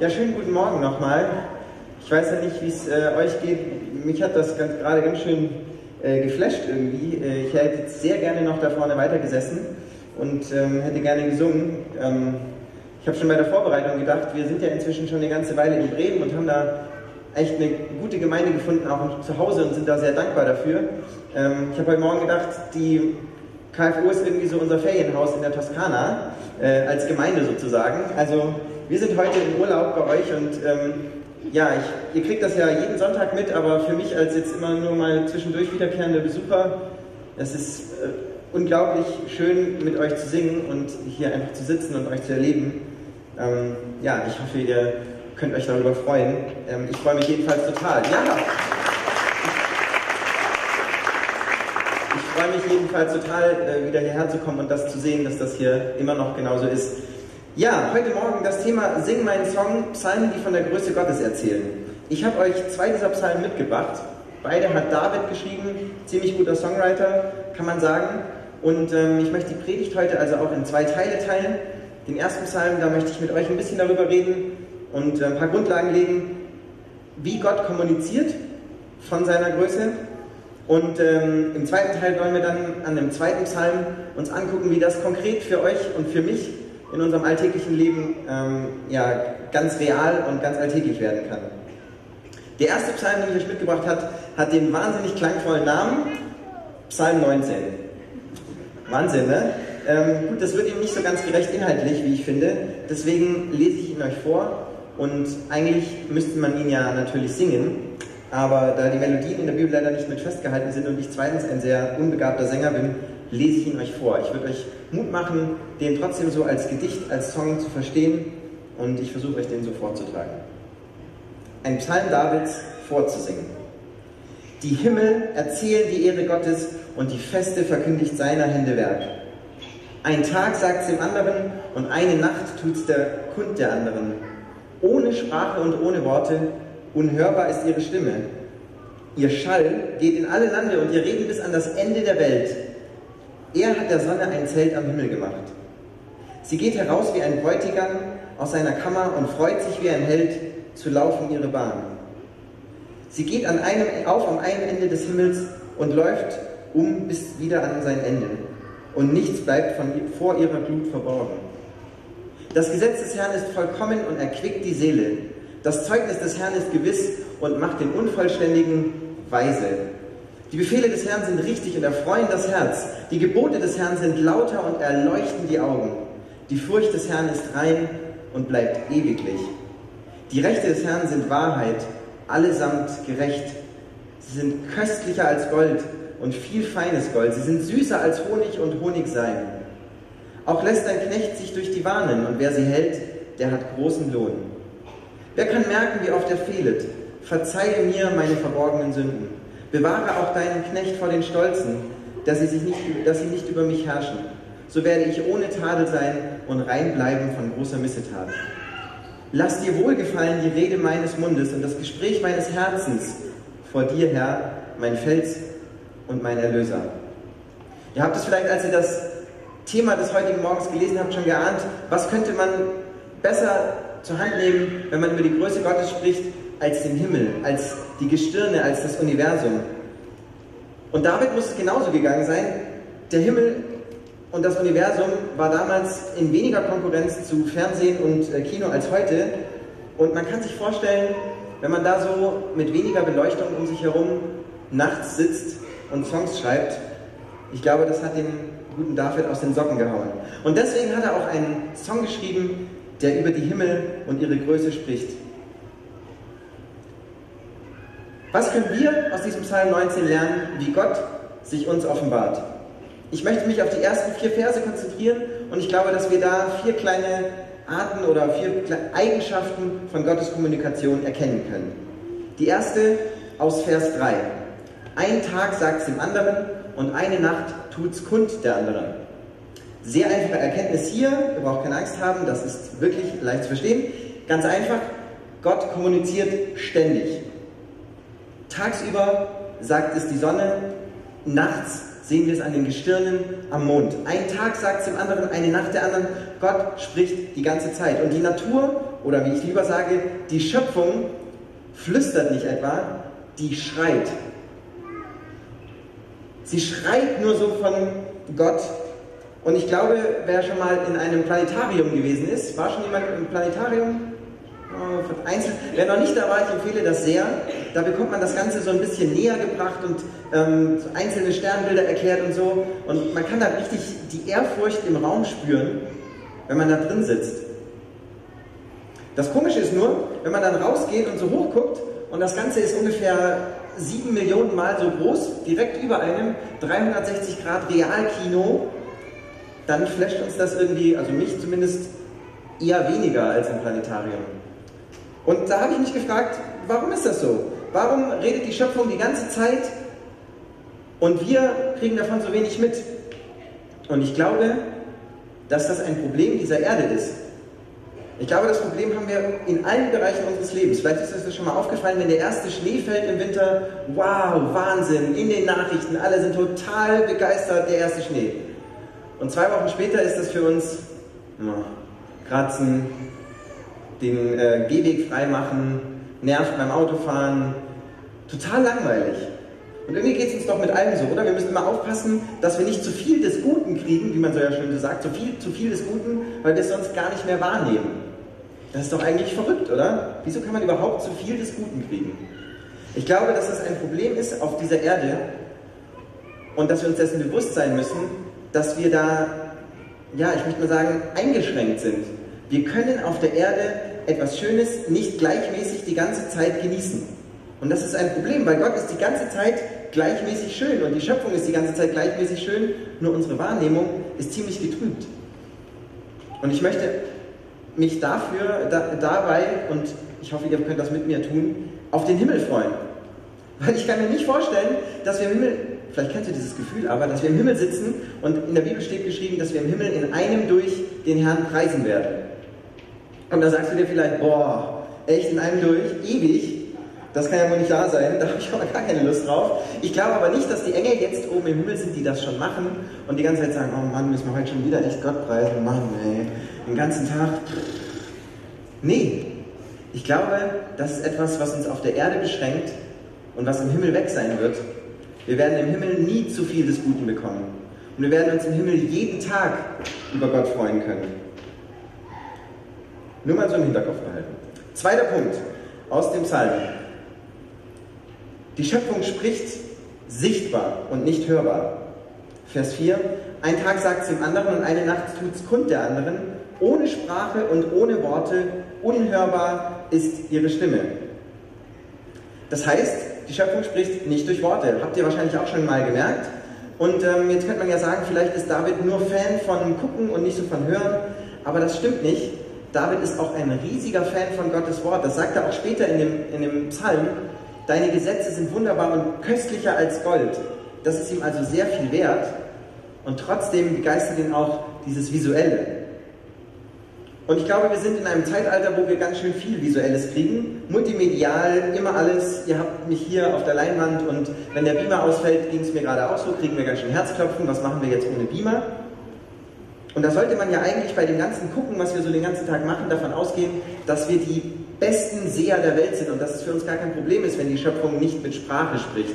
Ja, schönen guten Morgen nochmal. Ich weiß ja nicht, wie es euch geht. Mich hat das gerade ganz schön geflasht irgendwie. Ich hätte jetzt sehr gerne noch da vorne weitergesessen und hätte gerne gesungen. Ich habe schon bei der Vorbereitung gedacht, wir sind ja inzwischen schon eine ganze Weile in Bremen und haben da echt eine gute Gemeinde gefunden, auch zu Hause, und sind da sehr dankbar dafür. Ich habe heute Morgen gedacht, die KfU ist irgendwie so unser Ferienhaus in der Toskana, als Gemeinde sozusagen. Also wir sind heute im Urlaub bei euch und ja, ihr kriegt das ja jeden Sonntag mit, aber für mich als jetzt immer nur mal zwischendurch wiederkehrender Besucher, es ist unglaublich schön, mit euch zu singen und hier einfach zu sitzen und euch zu erleben. Ja, ich hoffe, ihr könnt euch darüber freuen. Ich freue mich jedenfalls total. Ja! Ich freue mich jedenfalls total, wieder hierher zu kommen und das zu sehen, dass das hier immer noch genauso ist. Ja, heute Morgen das Thema Sing meinen Song, Psalmen, die von der Größe Gottes erzählen. Ich habe euch zwei dieser Psalmen mitgebracht. Beide hat David geschrieben, ziemlich guter Songwriter, kann man sagen. Und ich möchte die Predigt heute also auch in zwei Teile teilen. Den ersten Psalm, da möchte ich mit euch ein bisschen darüber reden und ein paar Grundlagen legen, wie Gott kommuniziert von seiner Größe. Und im zweiten Teil wollen wir dann an dem zweiten Psalm uns angucken, wie das konkret für euch und für mich in unserem alltäglichen Leben ja, ganz real und ganz alltäglich werden kann. Der erste Psalm, den ich euch mitgebracht habe, hat den wahnsinnig klangvollen Namen Psalm 19. Wahnsinn, ne? Gut, das wird ihm nicht so ganz gerecht inhaltlich, wie ich finde. Deswegen lese ich ihn euch vor und eigentlich müsste man ihn ja natürlich singen. Aber da die Melodien in der Bibel leider nicht mit festgehalten sind und ich zweitens ein sehr unbegabter Sänger bin, lese ich ihn euch vor. Ich würde euch Mut machen, den trotzdem so als Gedicht, als Song zu verstehen, und ich versuche euch den so vorzutragen. Ein Psalm Davids vorzusingen. Die Himmel erzählen die Ehre Gottes und die Feste verkündigt seiner Hände Werk. Ein Tag sagt's dem anderen und eine Nacht tut's der Kund der anderen. Ohne Sprache und ohne Worte, unhörbar ist ihre Stimme. Ihr Schall geht in alle Lande und ihr Reden bis an das Ende der Welt. Er hat der Sonne ein Zelt am Himmel gemacht. Sie geht heraus wie ein Bräutigam aus seiner Kammer und freut sich wie ein Held, zu laufen ihre Bahn. Sie geht am einem Ende des Himmels und läuft um bis wieder an sein Ende. Und nichts bleibt vor ihrer Glut verborgen. Das Gesetz des Herrn ist vollkommen und erquickt die Seele. Das Zeugnis des Herrn ist gewiss und macht den Unvollständigen weise. Die Befehle des Herrn sind richtig und erfreuen das Herz. Die Gebote des Herrn sind lauter und erleuchten die Augen. Die Furcht des Herrn ist rein und bleibt ewiglich. Die Rechte des Herrn sind Wahrheit, allesamt gerecht. Sie sind köstlicher als Gold und viel feines Gold. Sie sind süßer als Honig und Honig sein. Auch lässt ein Knecht sich durch die warnen, und wer sie hält, der hat großen Lohn. Wer kann merken, wie oft er fehlet? Verzeihe mir meine verborgenen Sünden. Bewahre auch deinen Knecht vor den Stolzen, dass sie nicht über mich herrschen. So werde ich ohne Tadel sein und rein bleiben von großer Missetat. Lass dir wohlgefallen die Rede meines Mundes und das Gespräch meines Herzens vor dir, Herr, mein Fels und mein Erlöser. Ihr habt es vielleicht, als ihr das Thema des heutigen Morgens gelesen habt, schon geahnt. Was könnte man besser zur Hand nehmen, wenn man über die Größe Gottes spricht, als den Himmel, als die Gestirne, als das Universum? Und David muss es genauso gegangen sein. Der Himmel und das Universum war damals in weniger Konkurrenz zu Fernsehen und Kino als heute. Und man kann sich vorstellen, wenn man da so mit weniger Beleuchtung um sich herum nachts sitzt und Songs schreibt, ich glaube, das hat den guten David aus den Socken gehauen. Und deswegen hat er auch einen Song geschrieben, der über die Himmel und ihre Größe spricht. Was können wir aus diesem Psalm 19 lernen, wie Gott sich uns offenbart? Ich möchte mich auf die ersten 4 Verse konzentrieren und ich glaube, dass wir da 4 kleine Arten oder 4 Eigenschaften von Gottes Kommunikation erkennen können. Die erste aus Vers 3. Ein Tag sagt's dem anderen und eine Nacht tut's kund der anderen. Sehr einfache Erkenntnis hier, ihr braucht keine Angst haben, das ist wirklich leicht zu verstehen. Ganz einfach, Gott kommuniziert ständig. Tagsüber sagt es die Sonne, nachts sehen wir es an den Gestirnen am Mond. Ein Tag sagt zum anderen, eine Nacht der anderen. Gott spricht die ganze Zeit. Und die Natur, oder wie ich lieber sage, die Schöpfung flüstert nicht etwa, die schreit. Sie schreit nur so von Gott. Und ich glaube, wer schon mal in einem Planetarium gewesen ist, war schon jemand im Planetarium? Wer noch nicht da war, ich empfehle das sehr. Da bekommt man das Ganze so ein bisschen näher gebracht und so einzelne Sternbilder erklärt und so. Und man kann da richtig die Ehrfurcht im Raum spüren, wenn man da drin sitzt. Das Komische ist nur, wenn man dann rausgeht und so hochguckt und das Ganze ist ungefähr 7 Millionen Mal so groß, direkt über einem 360-Grad-Realkino, dann flasht uns das irgendwie, also mich zumindest, eher weniger als im Planetarium. Und da habe ich mich gefragt, warum ist das so? Warum redet die Schöpfung die ganze Zeit und wir kriegen davon so wenig mit? Und ich glaube, dass das ein Problem dieser Erde ist. Ich glaube, das Problem haben wir in allen Bereichen unseres Lebens. Vielleicht ist es dir schon mal aufgefallen, wenn der erste Schnee fällt im Winter, wow, Wahnsinn, in den Nachrichten, alle sind total begeistert, der erste Schnee. Und 2 Wochen später ist das für uns kratzen, den Gehweg freimachen, nervt beim Autofahren, total langweilig. Und irgendwie geht es uns doch mit allem so, oder? Wir müssen immer aufpassen, dass wir nicht zu viel des Guten kriegen, wie man so ja schön sagt, zu viel des Guten, weil wir es sonst gar nicht mehr wahrnehmen. Das ist doch eigentlich verrückt, oder? Wieso kann man überhaupt zu viel des Guten kriegen? Ich glaube, dass es ein Problem ist auf dieser Erde und dass wir uns dessen bewusst sein müssen, dass wir da, ja, ich möchte mal sagen, eingeschränkt sind. Wir können auf der Erde etwas Schönes nicht gleichmäßig die ganze Zeit genießen. Und das ist ein Problem, weil Gott ist die ganze Zeit gleichmäßig schön und die Schöpfung ist die ganze Zeit gleichmäßig schön, nur unsere Wahrnehmung ist ziemlich getrübt. Und ich möchte mich dabei, und ich hoffe, ihr könnt das mit mir tun, auf den Himmel freuen. Weil ich kann mir nicht vorstellen, dass wir im Himmel, vielleicht kennst du dieses Gefühl, aber dass wir im Himmel sitzen und in der Bibel steht geschrieben, dass wir im Himmel in einem durch den Herrn preisen werden. Und da sagst du dir vielleicht, boah, echt in einem durch, ewig? Das kann ja wohl nicht wahr sein, da habe ich aber gar keine Lust drauf. Ich glaube aber nicht, dass die Engel jetzt oben im Himmel sind, die das schon machen und die ganze Zeit sagen, oh Mann, müssen wir heute schon wieder echt Gott preisen, Mann, ey, den ganzen Tag. Nee, ich glaube, das ist etwas, was uns auf der Erde beschränkt und was im Himmel weg sein wird. Wir werden im Himmel nie zu viel des Guten bekommen. Und wir werden uns im Himmel jeden Tag über Gott freuen können. Nur mal so im Hinterkopf behalten. 2. Punkt aus dem Psalm. Die Schöpfung spricht sichtbar und nicht hörbar. Vers 4. Ein Tag sagt es dem anderen und eine Nacht tut es kund der anderen. Ohne Sprache und ohne Worte, unhörbar ist ihre Stimme. Das heißt, die Schöpfung spricht nicht durch Worte. Habt ihr wahrscheinlich auch schon mal gemerkt. Und jetzt könnte man ja sagen, vielleicht ist David nur Fan von Gucken und nicht so von Hören. Aber das stimmt nicht. David ist auch ein riesiger Fan von Gottes Wort. Das sagt er auch später in dem Psalm. Deine Gesetze sind wunderbar und köstlicher als Gold. Das ist ihm also sehr viel wert. Und trotzdem begeistert ihn auch dieses Visuelle. Und ich glaube, wir sind in einem Zeitalter, wo wir ganz schön viel Visuelles kriegen. Multimedial, immer alles. Ihr habt mich hier auf der Leinwand und wenn der Beamer ausfällt, ging es mir gerade auch so, kriegen wir ganz schön Herzklopfen. Was machen wir jetzt ohne Beamer? Und da sollte man ja eigentlich bei dem ganzen Gucken, was wir so den ganzen Tag machen, davon ausgehen, dass wir die besten Seher der Welt sind und dass es für uns gar kein Problem ist, wenn die Schöpfung nicht mit Sprache spricht.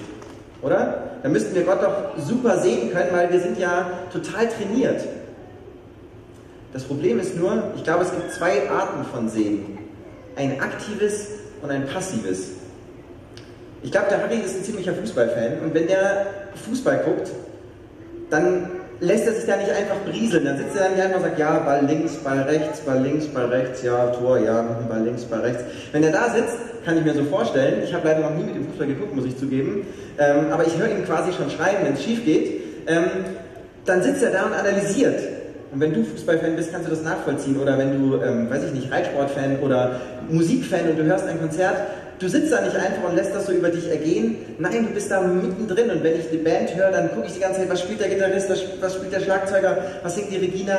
Oder? Dann müssten wir Gott doch super sehen können, weil wir sind ja total trainiert. Das Problem ist nur, ich glaube, es gibt 2 Arten von Sehen. Ein aktives und ein passives. Ich glaube, der Harry ist ein ziemlicher Fußballfan und wenn der Fußball guckt, dann lässt er sich da nicht einfach brieseln. Dann sitzt er dann nicht einfach und sagt, ja, Ball links, Ball rechts, ja, Tor, ja, Ball links, Ball rechts. Wenn er da sitzt, kann ich mir so vorstellen, ich habe leider noch nie mit dem Fußball geguckt, muss ich zugeben, aber ich höre ihn quasi schon schreien, wenn es schief geht, dann sitzt er da und analysiert. Und wenn du Fußballfan bist, kannst du das nachvollziehen. Oder wenn du, weiß ich nicht, Reitsportfan oder Musikfan und du hörst ein Konzert, du sitzt da nicht einfach und lässt das so über dich ergehen. Nein, du bist da mittendrin. Und wenn ich die Band höre, dann gucke ich die ganze Zeit, was spielt der Gitarrist, was spielt der Schlagzeuger, was singt die Regina.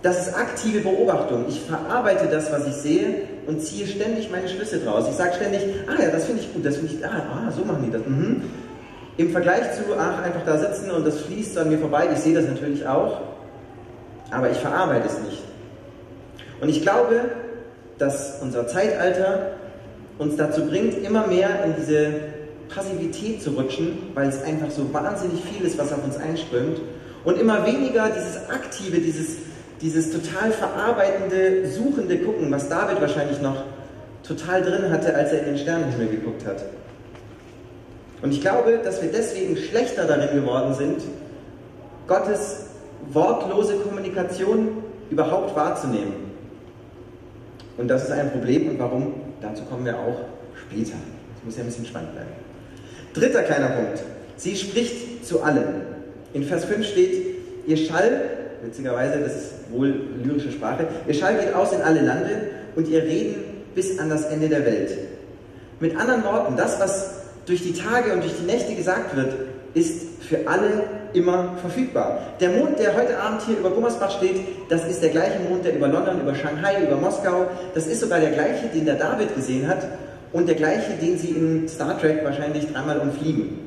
Das ist aktive Beobachtung. Ich verarbeite das, was ich sehe und ziehe ständig meine Schlüsse draus. Ich sage ständig, ah ja, das finde ich gut, das finde ich, ah, so machen die das. Im Vergleich zu, ach, einfach da sitzen und das fließt an mir vorbei, ich sehe das natürlich auch, aber ich verarbeite es nicht. Und ich glaube, dass unser Zeitalter uns dazu bringt, immer mehr in diese Passivität zu rutschen, weil es einfach so wahnsinnig viel ist, was auf uns einströmt, und immer weniger dieses aktive, dieses total verarbeitende, suchende Gucken, was David wahrscheinlich noch total drin hatte, als er in den Sternenhimmel geguckt hat. Und ich glaube, dass wir deswegen schlechter darin geworden sind, Gottes wortlose Kommunikation überhaupt wahrzunehmen. Und das ist ein Problem, und warum? Dazu kommen wir auch später. Das muss ja ein bisschen spannend bleiben. Dritter kleiner Punkt. Sie spricht zu allen. In Vers 5 steht, ihr Schall, witzigerweise, das ist wohl lyrische Sprache, ihr Schall geht aus in alle Lande und ihr Reden bis an das Ende der Welt. Mit anderen Worten, das, was durch die Tage und durch die Nächte gesagt wird, ist für alle immer verfügbar. Der Mond, der heute Abend hier über Gummersbach steht, das ist der gleiche Mond, der über London, über Shanghai, über Moskau, das ist sogar der gleiche, den der David gesehen hat und der gleiche, den sie in Star Trek wahrscheinlich dreimal umfliegen.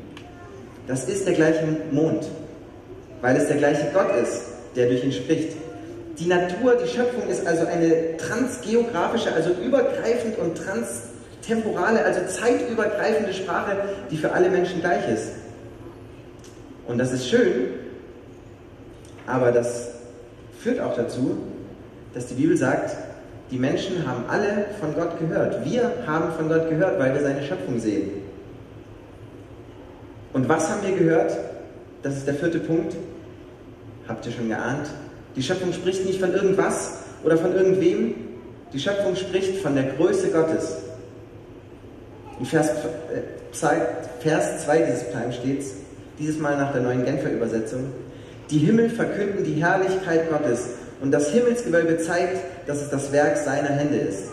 Das ist der gleiche Mond, weil es der gleiche Gott ist, der durch ihn spricht. Die Natur, die Schöpfung ist also eine transgeografische, also übergreifend und temporale, also zeitübergreifende Sprache, die für alle Menschen gleich ist. Und das ist schön, aber das führt auch dazu, dass die Bibel sagt, die Menschen haben alle von Gott gehört. Wir haben von Gott gehört, weil wir seine Schöpfung sehen. Und was haben wir gehört? Das ist der vierte Punkt. Habt ihr schon geahnt? Die Schöpfung spricht nicht von irgendwas oder von irgendwem. Die Schöpfung spricht von der Größe Gottes. In Vers 2 dieses Psalms steht, dieses Mal nach der neuen Genfer Übersetzung, die Himmel verkünden die Herrlichkeit Gottes und das Himmelsgewölbe zeigt, dass es das Werk seiner Hände ist.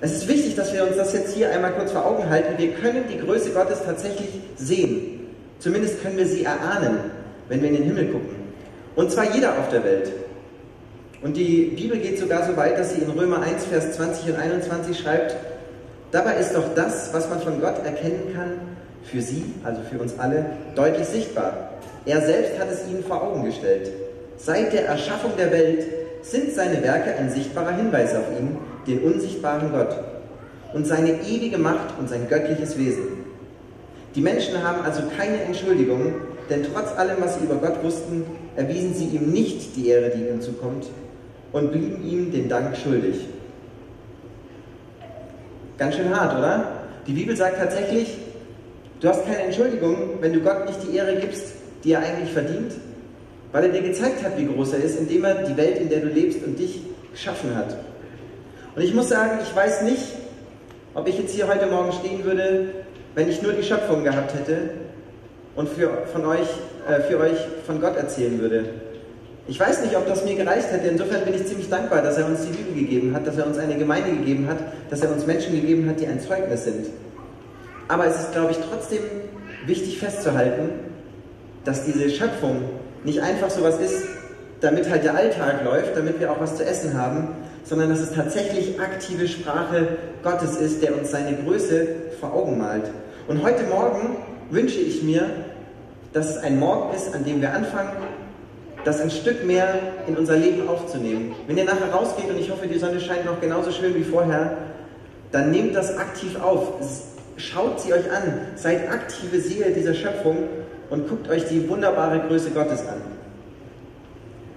Es ist wichtig, dass wir uns das jetzt hier einmal kurz vor Augen halten. Wir können die Größe Gottes tatsächlich sehen. Zumindest können wir sie erahnen, wenn wir in den Himmel gucken. Und zwar jeder auf der Welt. Und die Bibel geht sogar so weit, dass sie in Römer 1, Vers 20 und 21 schreibt, dabei ist doch das, was man von Gott erkennen kann, für sie, also für uns alle, deutlich sichtbar. Er selbst hat es ihnen vor Augen gestellt. Seit der Erschaffung der Welt sind seine Werke ein sichtbarer Hinweis auf ihn, den unsichtbaren Gott, und seine ewige Macht und sein göttliches Wesen. Die Menschen haben also keine Entschuldigung, denn trotz allem, was sie über Gott wussten, erwiesen sie ihm nicht die Ehre, die ihnen zukommt, und blieben ihm den Dank schuldig. Ganz schön hart, oder? Die Bibel sagt tatsächlich, du hast keine Entschuldigung, wenn du Gott nicht die Ehre gibst, die er eigentlich verdient, weil er dir gezeigt hat, wie groß er ist, indem er die Welt, in der du lebst und dich geschaffen hat. Und ich muss sagen, ich weiß nicht, ob ich jetzt hier heute Morgen stehen würde, wenn ich nur die Schöpfung gehabt hätte und für euch von Gott erzählen würde. Ich weiß nicht, ob das mir gereicht hätte. Insofern bin ich ziemlich dankbar, dass er uns die Bibel gegeben hat, dass er uns eine Gemeinde gegeben hat, dass er uns Menschen gegeben hat, die ein Zeugnis sind. Aber es ist, glaube ich, trotzdem wichtig festzuhalten, dass diese Schöpfung nicht einfach so was ist, damit halt der Alltag läuft, damit wir auch was zu essen haben, sondern dass es tatsächlich aktive Sprache Gottes ist, der uns seine Größe vor Augen malt. Und heute Morgen wünsche ich mir, dass es ein Morgen ist, an dem wir anfangen, das ein Stück mehr in unser Leben aufzunehmen. Wenn ihr nachher rausgeht, und ich hoffe, die Sonne scheint noch genauso schön wie vorher, dann nehmt das aktiv auf. Schaut sie euch an, seid aktive Seele dieser Schöpfung und guckt euch die wunderbare Größe Gottes an.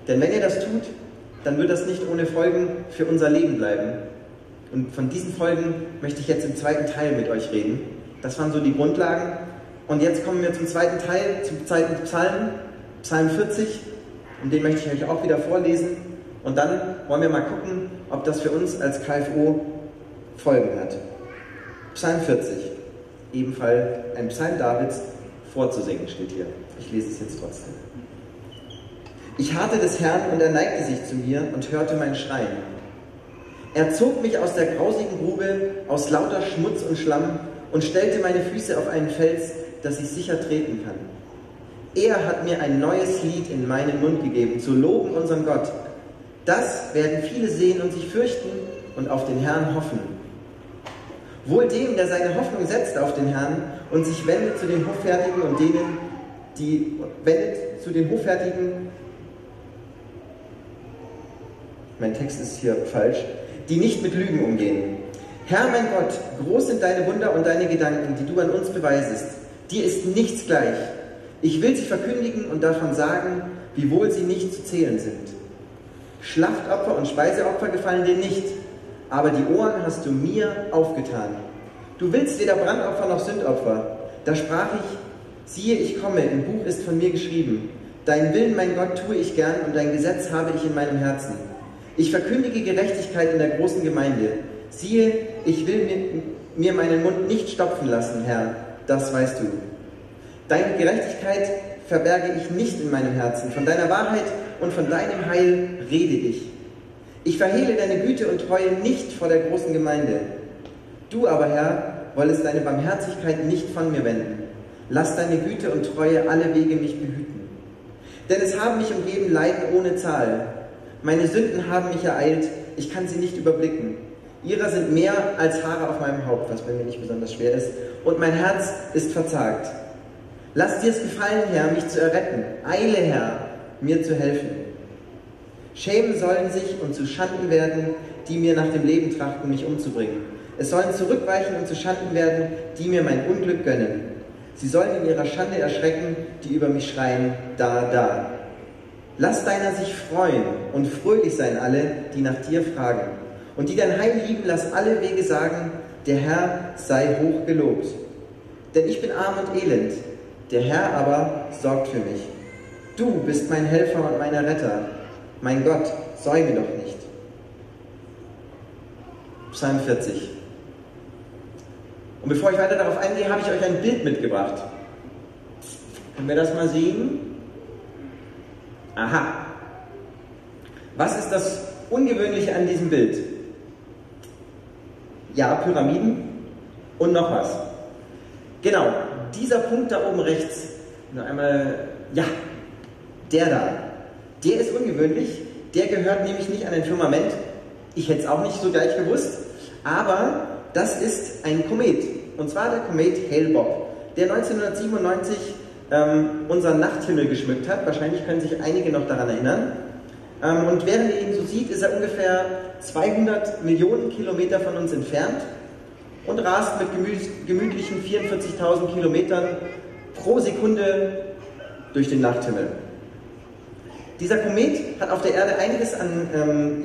Denn wenn ihr das tut, dann wird das nicht ohne Folgen für unser Leben bleiben. Und von diesen Folgen möchte ich jetzt im zweiten Teil mit euch reden. Das waren so die Grundlagen. Und jetzt kommen wir zum zweiten Teil, zum zweiten Psalm, Psalm 40. Und den möchte ich euch auch wieder vorlesen. Und dann wollen wir mal gucken, ob das für uns als KfU Folgen hat. Psalm 40, ebenfalls ein Psalm Davids, vorzusingen steht hier. Ich lese es jetzt trotzdem. Ich harrte des Herrn und er neigte sich zu mir und hörte mein Schreien. Er zog mich aus der grausigen Grube, aus lauter Schmutz und Schlamm und stellte meine Füße auf einen Fels, dass ich sicher treten kann. Er hat mir ein neues Lied in meinen Mund gegeben, zu loben unseren Gott. Das werden viele sehen und sich fürchten und auf den Herrn hoffen. Wohl dem, der seine Hoffnung setzt auf den Herrn und sich wendet zu den Hoffärtigen und denen, die wendet zu den Hoffärtigen. Mein Text ist hier falsch. Die nicht mit Lügen umgehen. Herr, mein Gott, groß sind deine Wunder und deine Gedanken, die du an uns beweisest. Dir ist nichts gleich. Ich will sie verkündigen und davon sagen, wie wohl sie nicht zu zählen sind. Schlachtopfer und Speiseopfer gefallen dir nicht, aber die Ohren hast du mir aufgetan. Du willst weder Brandopfer noch Sündopfer. Da sprach ich, siehe, ich komme, im Buch ist von mir geschrieben. Deinen Willen, mein Gott, tue ich gern und dein Gesetz habe ich in meinem Herzen. Ich verkündige Gerechtigkeit in der großen Gemeinde. Siehe, ich will mir meinen Mund nicht stopfen lassen, Herr, das weißt du. Deine Gerechtigkeit verberge ich nicht in meinem Herzen. Von deiner Wahrheit und von deinem Heil rede ich. Ich verhehle deine Güte und Treue nicht vor der großen Gemeinde. Du aber, Herr, wolltest deine Barmherzigkeit nicht von mir wenden. Lass deine Güte und Treue alle Wege mich behüten. Denn es haben mich umgeben Leiden ohne Zahl. Meine Sünden haben mich ereilt, ich kann sie nicht überblicken. Ihrer sind mehr als Haare auf meinem Haupt, was bei mir nicht besonders schwer ist, und mein Herz ist verzagt. Lass dir es gefallen, Herr, mich zu erretten. Eile, Herr, mir zu helfen. Schämen sollen sich und zu Schanden werden, die mir nach dem Leben trachten, mich umzubringen. Es sollen zurückweichen und zu Schanden werden, die mir mein Unglück gönnen. Sie sollen in ihrer Schande erschrecken, die über mich schreien, da, da. Lass deiner sich freuen und fröhlich sein alle, die nach dir fragen. Und die dein Heil lieben, lass alle Wege sagen, der Herr sei hoch gelobt. Denn ich bin arm und elend, der Herr aber sorgt für mich. Du bist mein Helfer und mein Retter. Mein Gott, säume doch nicht. Psalm 40. Und bevor ich weiter darauf eingehe, habe ich euch ein Bild mitgebracht. Können wir das mal sehen? Aha. Was ist das Ungewöhnliche an diesem Bild? Ja, Pyramiden und noch was. Genau, dieser Punkt da oben rechts. Noch einmal, ja, der da. Der ist ungewöhnlich, der gehört nämlich nicht an den Firmament. Ich hätte es auch nicht so gleich gewusst, aber das ist ein Komet. Und zwar der Komet Hale-Bopp, der 1997 unseren Nachthimmel geschmückt hat. Wahrscheinlich können sich einige noch daran erinnern. Und während ihr ihn so sieht, ist er ungefähr 200 Millionen Kilometer von uns entfernt und rast mit gemütlichen 44.000 Kilometern pro Sekunde durch den Nachthimmel. Dieser Komet hat auf der Erde einiges an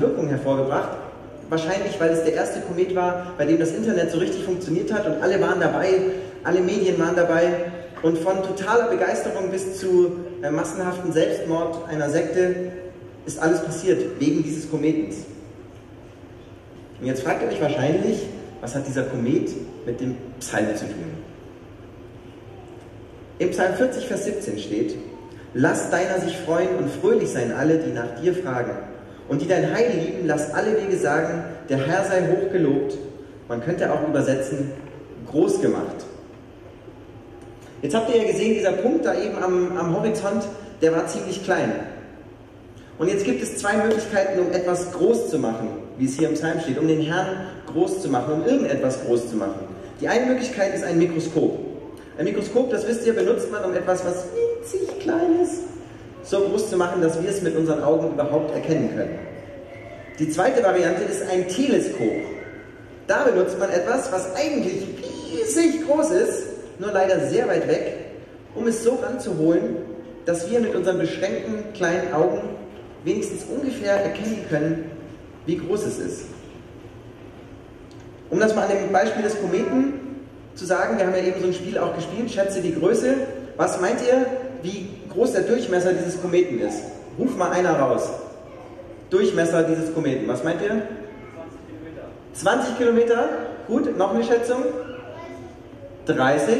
Wirkung hervorgebracht. Wahrscheinlich, weil es der erste Komet war, bei dem das Internet so richtig funktioniert hat und alle waren dabei, alle Medien waren dabei. Und von totaler Begeisterung bis zu massenhaften Selbstmord einer Sekte ist alles passiert, wegen dieses Kometens. Und jetzt fragt ihr euch wahrscheinlich, was hat dieser Komet mit dem Psalm zu tun? Im Psalm 40, Vers 17 steht: Lass deiner sich freuen und fröhlich sein alle, die nach dir fragen. Und die dein Heil lieben, lass alle Wege sagen, der Herr sei hoch gelobt. Man könnte auch übersetzen, groß gemacht. Jetzt habt ihr ja gesehen, dieser Punkt da eben am Horizont, der war ziemlich klein. Und jetzt gibt es zwei Möglichkeiten, um etwas groß zu machen, wie es hier im Psalm steht, um den Herrn groß zu machen, um irgendetwas groß zu machen. Die eine Möglichkeit ist ein Mikroskop. Ein Mikroskop, das wisst ihr, benutzt man, um etwas, was winzig klein ist, so groß zu machen, dass wir es mit unseren Augen überhaupt erkennen können. Die zweite Variante ist ein Teleskop. Da benutzt man etwas, was eigentlich riesig groß ist, nur leider sehr weit weg, um es so ranzuholen, dass wir mit unseren beschränkten kleinen Augen wenigstens ungefähr erkennen können, wie groß es ist. Um das mal an dem Beispiel des Kometen zu sagen, wir haben ja eben so ein Spiel auch gespielt, schätze die Größe. Was meint ihr, wie groß der Durchmesser dieses Kometen ist? Ruf mal einer raus. Durchmesser dieses Kometen, was meint ihr? 20 Kilometer. 20 Kilometer? Gut, noch eine Schätzung? 30.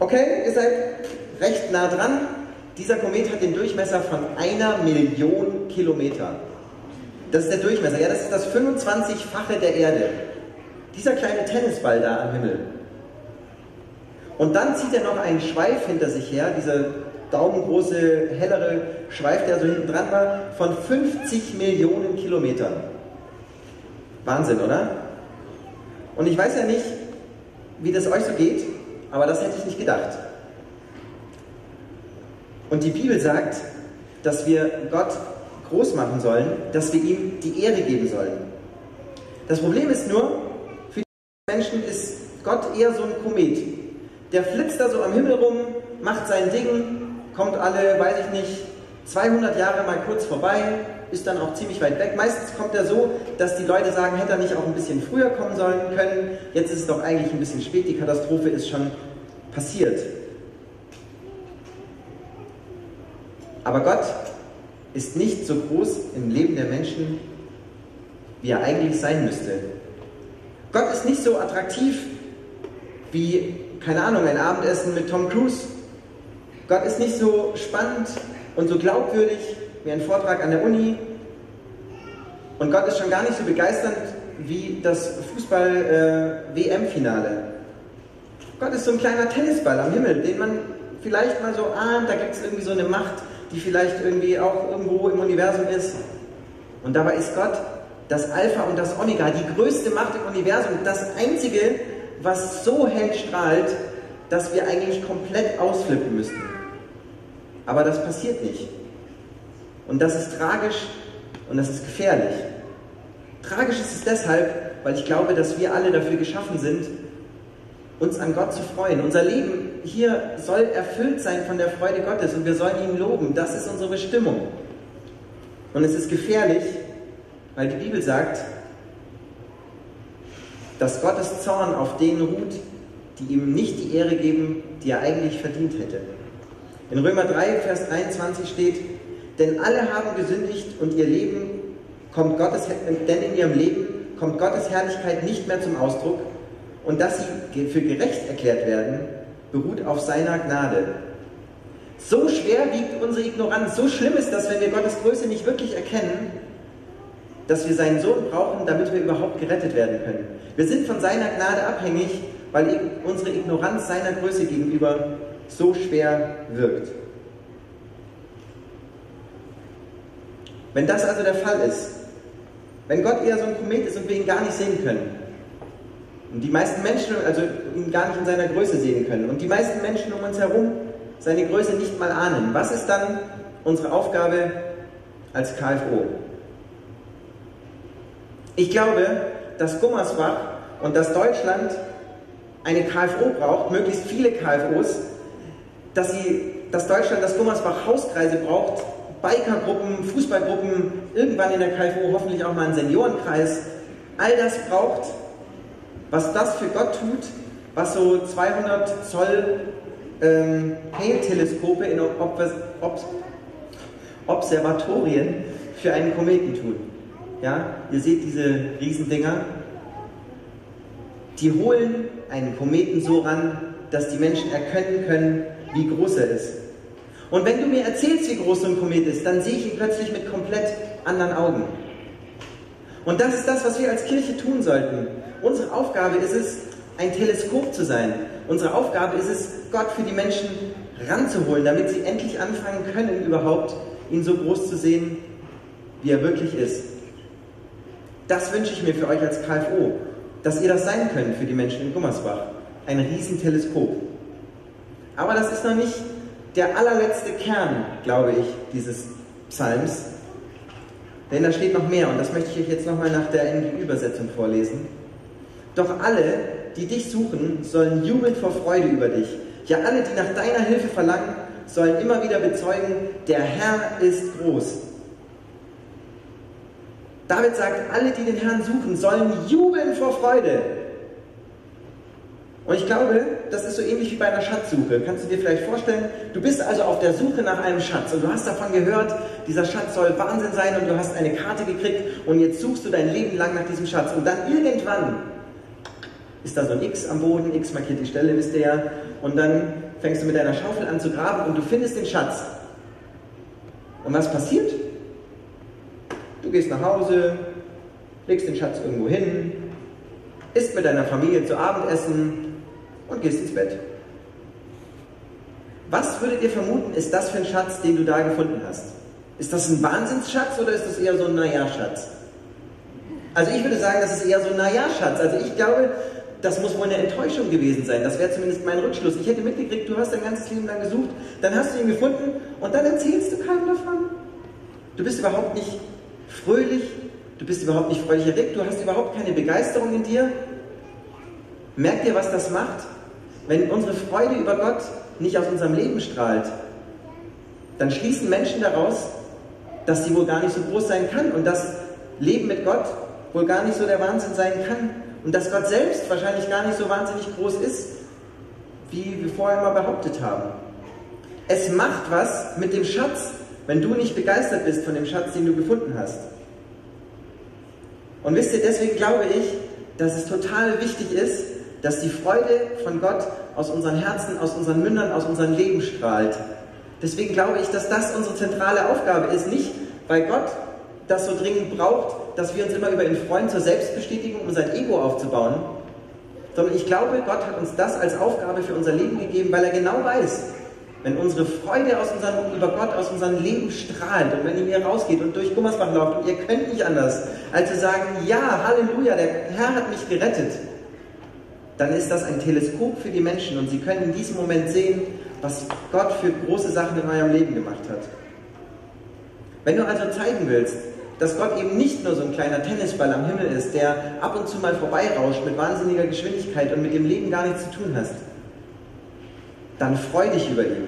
Okay, ihr seid recht nah dran. Dieser Komet hat den Durchmesser von 1 Million Kilometer. Das ist der Durchmesser, ja, das ist das 25-fache der Erde. Dieser kleine Tennisball da am Himmel. Und dann zieht er noch einen Schweif hinter sich her, dieser daumengroße, hellere Schweif, der so hinten dran war, von 50 Millionen Kilometern. Wahnsinn, oder? Und ich weiß ja nicht, wie das euch so geht, aber das hätte ich nicht gedacht. Und die Bibel sagt, dass wir Gott groß machen sollen, dass wir ihm die Ehre geben sollen. Das Problem ist nur, für die Menschen ist Gott eher so ein Komet. Der flitzt da so am Himmel rum, macht sein Ding, kommt alle, weiß ich nicht, 200 Jahre mal kurz vorbei, ist dann auch ziemlich weit weg. Meistens kommt er so, dass die Leute sagen, hätte er nicht auch ein bisschen früher kommen sollen können, jetzt ist es doch eigentlich ein bisschen spät, die Katastrophe ist schon passiert. Aber Gott ist nicht so groß im Leben der Menschen, wie er eigentlich sein müsste. Gott ist nicht so attraktiv wie, keine Ahnung, ein Abendessen mit Tom Cruise. Gott ist nicht so spannend und so glaubwürdig wie ein Vortrag an der Uni. Und Gott ist schon gar nicht so begeisternd wie das Fußball-WM-Finale. Gott ist so ein kleiner Tennisball am Himmel, den man vielleicht mal so ahnt, da gibt es irgendwie so eine Macht, die vielleicht irgendwie auch irgendwo im Universum ist. Und dabei ist Gott das Alpha und das Omega, die größte Macht im Universum, das Einzige, was so hell strahlt, dass wir eigentlich komplett ausflippen müssten. Aber das passiert nicht. Und das ist tragisch und das ist gefährlich. Tragisch ist es deshalb, weil ich glaube, dass wir alle dafür geschaffen sind, uns an Gott zu freuen. Unser Leben hier soll erfüllt sein von der Freude Gottes und wir sollen ihn loben. Das ist unsere Bestimmung. Und es ist gefährlich, weil die Bibel sagt, dass Gottes Zorn auf denen ruht, die ihm nicht die Ehre geben, die er eigentlich verdient hätte. In Römer 3, Vers 23 steht, denn alle haben gesündigt und ihr Leben kommt Gottes, denn in ihrem Leben kommt Gottes Herrlichkeit nicht mehr zum Ausdruck und dass sie für gerecht erklärt werden, beruht auf seiner Gnade. So schwer wiegt unsere Ignoranz, so schlimm ist das, wenn wir Gottes Größe nicht wirklich erkennen, dass wir seinen Sohn brauchen, damit wir überhaupt gerettet werden können. Wir sind von seiner Gnade abhängig, weil unsere Ignoranz seiner Größe gegenüber so schwer wirkt. Wenn das also der Fall ist, wenn Gott eher so ein Komet ist und wir ihn gar nicht sehen können, und die meisten Menschen, also ihn gar nicht in seiner Größe sehen können, und die meisten Menschen um uns herum seine Größe nicht mal ahnen, was ist dann unsere Aufgabe als KfU? Ich glaube, dass Gummersbach und dass Deutschland eine KfU braucht, möglichst viele KfUs, dass Deutschland das Gummersbach-Hauskreise braucht, Bikergruppen, Fußballgruppen, irgendwann in der KfU hoffentlich auch mal einen Seniorenkreis. All das braucht, was das für Gott tut, was so 200 Zoll Hale-Teleskope in Observatorien für einen Kometen tun. Ja, ihr seht diese Riesendinger, die holen einen Kometen so ran, dass die Menschen erkennen können, wie groß er ist. Und wenn du mir erzählst, wie groß so ein Komet ist, dann sehe ich ihn plötzlich mit komplett anderen Augen. Und das ist das, was wir als Kirche tun sollten. Unsere Aufgabe ist es, ein Teleskop zu sein. Unsere Aufgabe ist es, Gott für die Menschen ranzuholen, damit sie endlich anfangen können, überhaupt ihn so groß zu sehen, wie er wirklich ist. Das wünsche ich mir für euch als KfU, dass ihr das sein könnt für die Menschen in Gummersbach. Ein Riesenteleskop. Aber das ist noch nicht der allerletzte Kern, glaube ich, dieses Psalms. Denn da steht noch mehr und das möchte ich euch jetzt nochmal nach der NG-Übersetzung vorlesen. Doch alle, die dich suchen, sollen jubeln vor Freude über dich. Ja, alle, die nach deiner Hilfe verlangen, sollen immer wieder bezeugen, der Herr ist groß. David sagt, alle, die den Herrn suchen, sollen jubeln vor Freude. Und ich glaube, das ist so ähnlich wie bei einer Schatzsuche. Kannst du dir vielleicht vorstellen, du bist also auf der Suche nach einem Schatz und du hast davon gehört, dieser Schatz soll Wahnsinn sein und du hast eine Karte gekriegt und jetzt suchst du dein Leben lang nach diesem Schatz. Und dann irgendwann ist da so ein X am Boden, X markiert die Stelle, wisst ihr ja, und dann fängst du mit deiner Schaufel an zu graben und du findest den Schatz. Und was passiert? Du gehst nach Hause, legst den Schatz irgendwo hin, isst mit deiner Familie zu Abendessen und gehst ins Bett. Was würdet ihr vermuten, ist das für ein Schatz, den du da gefunden hast? Ist das ein Wahnsinnsschatz oder ist das eher so ein Naja-Schatz? Also ich würde sagen, das ist eher so ein naja, Schatz. Also ich glaube, das muss wohl eine Enttäuschung gewesen sein. Das wäre zumindest mein Rückschluss. Ich hätte mitgekriegt, du hast dein ganzes Leben lang gesucht, dann hast du ihn gefunden und dann erzählst du keinem davon. Du bist überhaupt nicht fröhlich, du bist überhaupt nicht freudig erregt, du hast überhaupt keine Begeisterung in dir. Merkt ihr, was das macht? Wenn unsere Freude über Gott nicht aus unserem Leben strahlt, dann schließen Menschen daraus, dass sie wohl gar nicht so groß sein kann und dass Leben mit Gott wohl gar nicht so der Wahnsinn sein kann und dass Gott selbst wahrscheinlich gar nicht so wahnsinnig groß ist, wie wir vorher mal behauptet haben. Es macht was mit dem Schatz, wenn du nicht begeistert bist von dem Schatz, den du gefunden hast. Und wisst ihr, deswegen glaube ich, dass es total wichtig ist, dass die Freude von Gott aus unseren Herzen, aus unseren Mündern, aus unserem Leben strahlt. Deswegen glaube ich, dass das unsere zentrale Aufgabe ist. Nicht, weil Gott das so dringend braucht, dass wir uns immer über ihn freuen zur Selbstbestätigung, um sein Ego aufzubauen, sondern ich glaube, Gott hat uns das als Aufgabe für unser Leben gegeben, weil er genau weiß, wenn unsere Freude über Gott aus unserem Leben strahlt und wenn ihr rausgeht und durch Gummersbach lauft und ihr könnt nicht anders, als zu sagen, ja, Halleluja, der Herr hat mich gerettet, dann ist das ein Teleskop für die Menschen und sie können in diesem Moment sehen, was Gott für große Sachen in eurem Leben gemacht hat. Wenn du also zeigen willst, dass Gott eben nicht nur so ein kleiner Tennisball am Himmel ist, der ab und zu mal vorbeirauscht mit wahnsinniger Geschwindigkeit und mit dem Leben gar nichts zu tun hast, dann freu dich über ihn.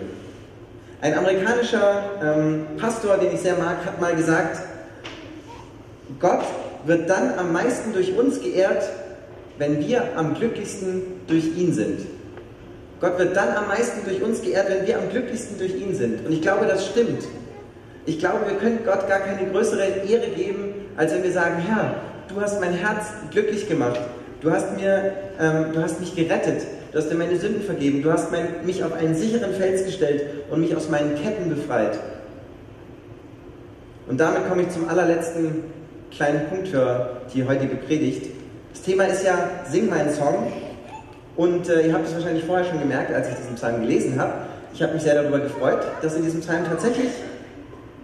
Ein amerikanischer Pastor, den ich sehr mag, hat mal gesagt, Gott wird dann am meisten durch uns geehrt, wenn wir am glücklichsten durch ihn sind. Gott wird dann am meisten durch uns geehrt, wenn wir am glücklichsten durch ihn sind. Und ich glaube, das stimmt. Ich glaube, wir können Gott gar keine größere Ehre geben, als wenn wir sagen, Herr, du hast mein Herz glücklich gemacht. Du hast mich gerettet. Du hast mir meine Sünden vergeben. Du hast mich auf einen sicheren Fels gestellt und mich aus meinen Ketten befreit. Und damit komme ich zum allerletzten kleinen Punkt für die heutige Predigt. Das Thema ist ja, sing meinen Song. Und ihr habt es wahrscheinlich vorher schon gemerkt, als ich diesen Psalm gelesen habe. Ich habe mich sehr darüber gefreut, dass in diesem Psalm tatsächlich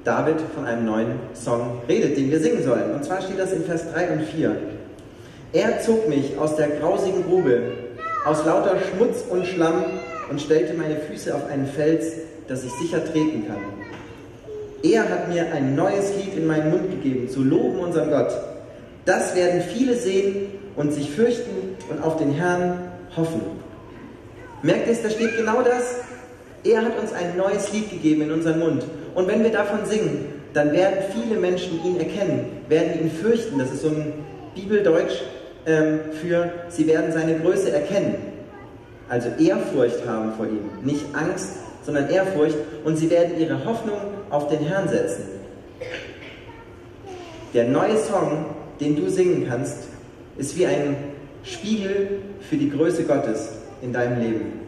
David von einem neuen Song redet, den wir singen sollen. Und zwar steht das in Vers 3 und 4. Er zog mich aus der grausigen Grube, aus lauter Schmutz und Schlamm und stellte meine Füße auf einen Fels, dass ich sicher treten kann. Er hat mir ein neues Lied in meinen Mund gegeben, zu loben unserem Gott. Das werden viele sehen und sich fürchten und auf den Herrn hoffen. Merkt ihr es, da steht genau das. Er hat uns ein neues Lied gegeben in unseren Mund. Und wenn wir davon singen, dann werden viele Menschen ihn erkennen, werden ihn fürchten. Das ist so ein Bibeldeutsch für, sie werden seine Größe erkennen. Also Ehrfurcht haben vor ihm. Nicht Angst, sondern Ehrfurcht. Und sie werden ihre Hoffnung auf den Herrn setzen. Der neue Song, den du singen kannst, ist wie ein Spiegel für die Größe Gottes in deinem Leben.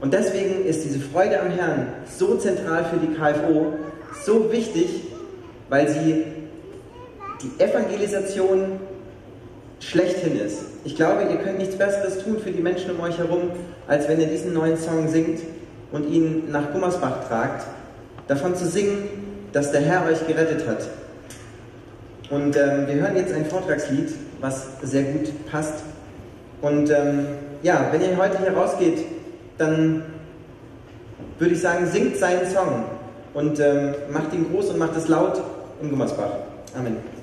Und deswegen ist diese Freude am Herrn so zentral für die KfO, so wichtig, weil sie die Evangelisation schlechthin ist. Ich glaube, ihr könnt nichts Besseres tun für die Menschen um euch herum, als wenn ihr diesen neuen Song singt und ihn nach Gummersbach tragt, davon zu singen, dass der Herr euch gerettet hat. Und wir hören jetzt ein Vortragslied, was sehr gut passt. Und ja, wenn ihr heute hier rausgeht, dann würde ich sagen, singt seinen Song und macht ihn groß und macht es laut in Gummersbach. Amen.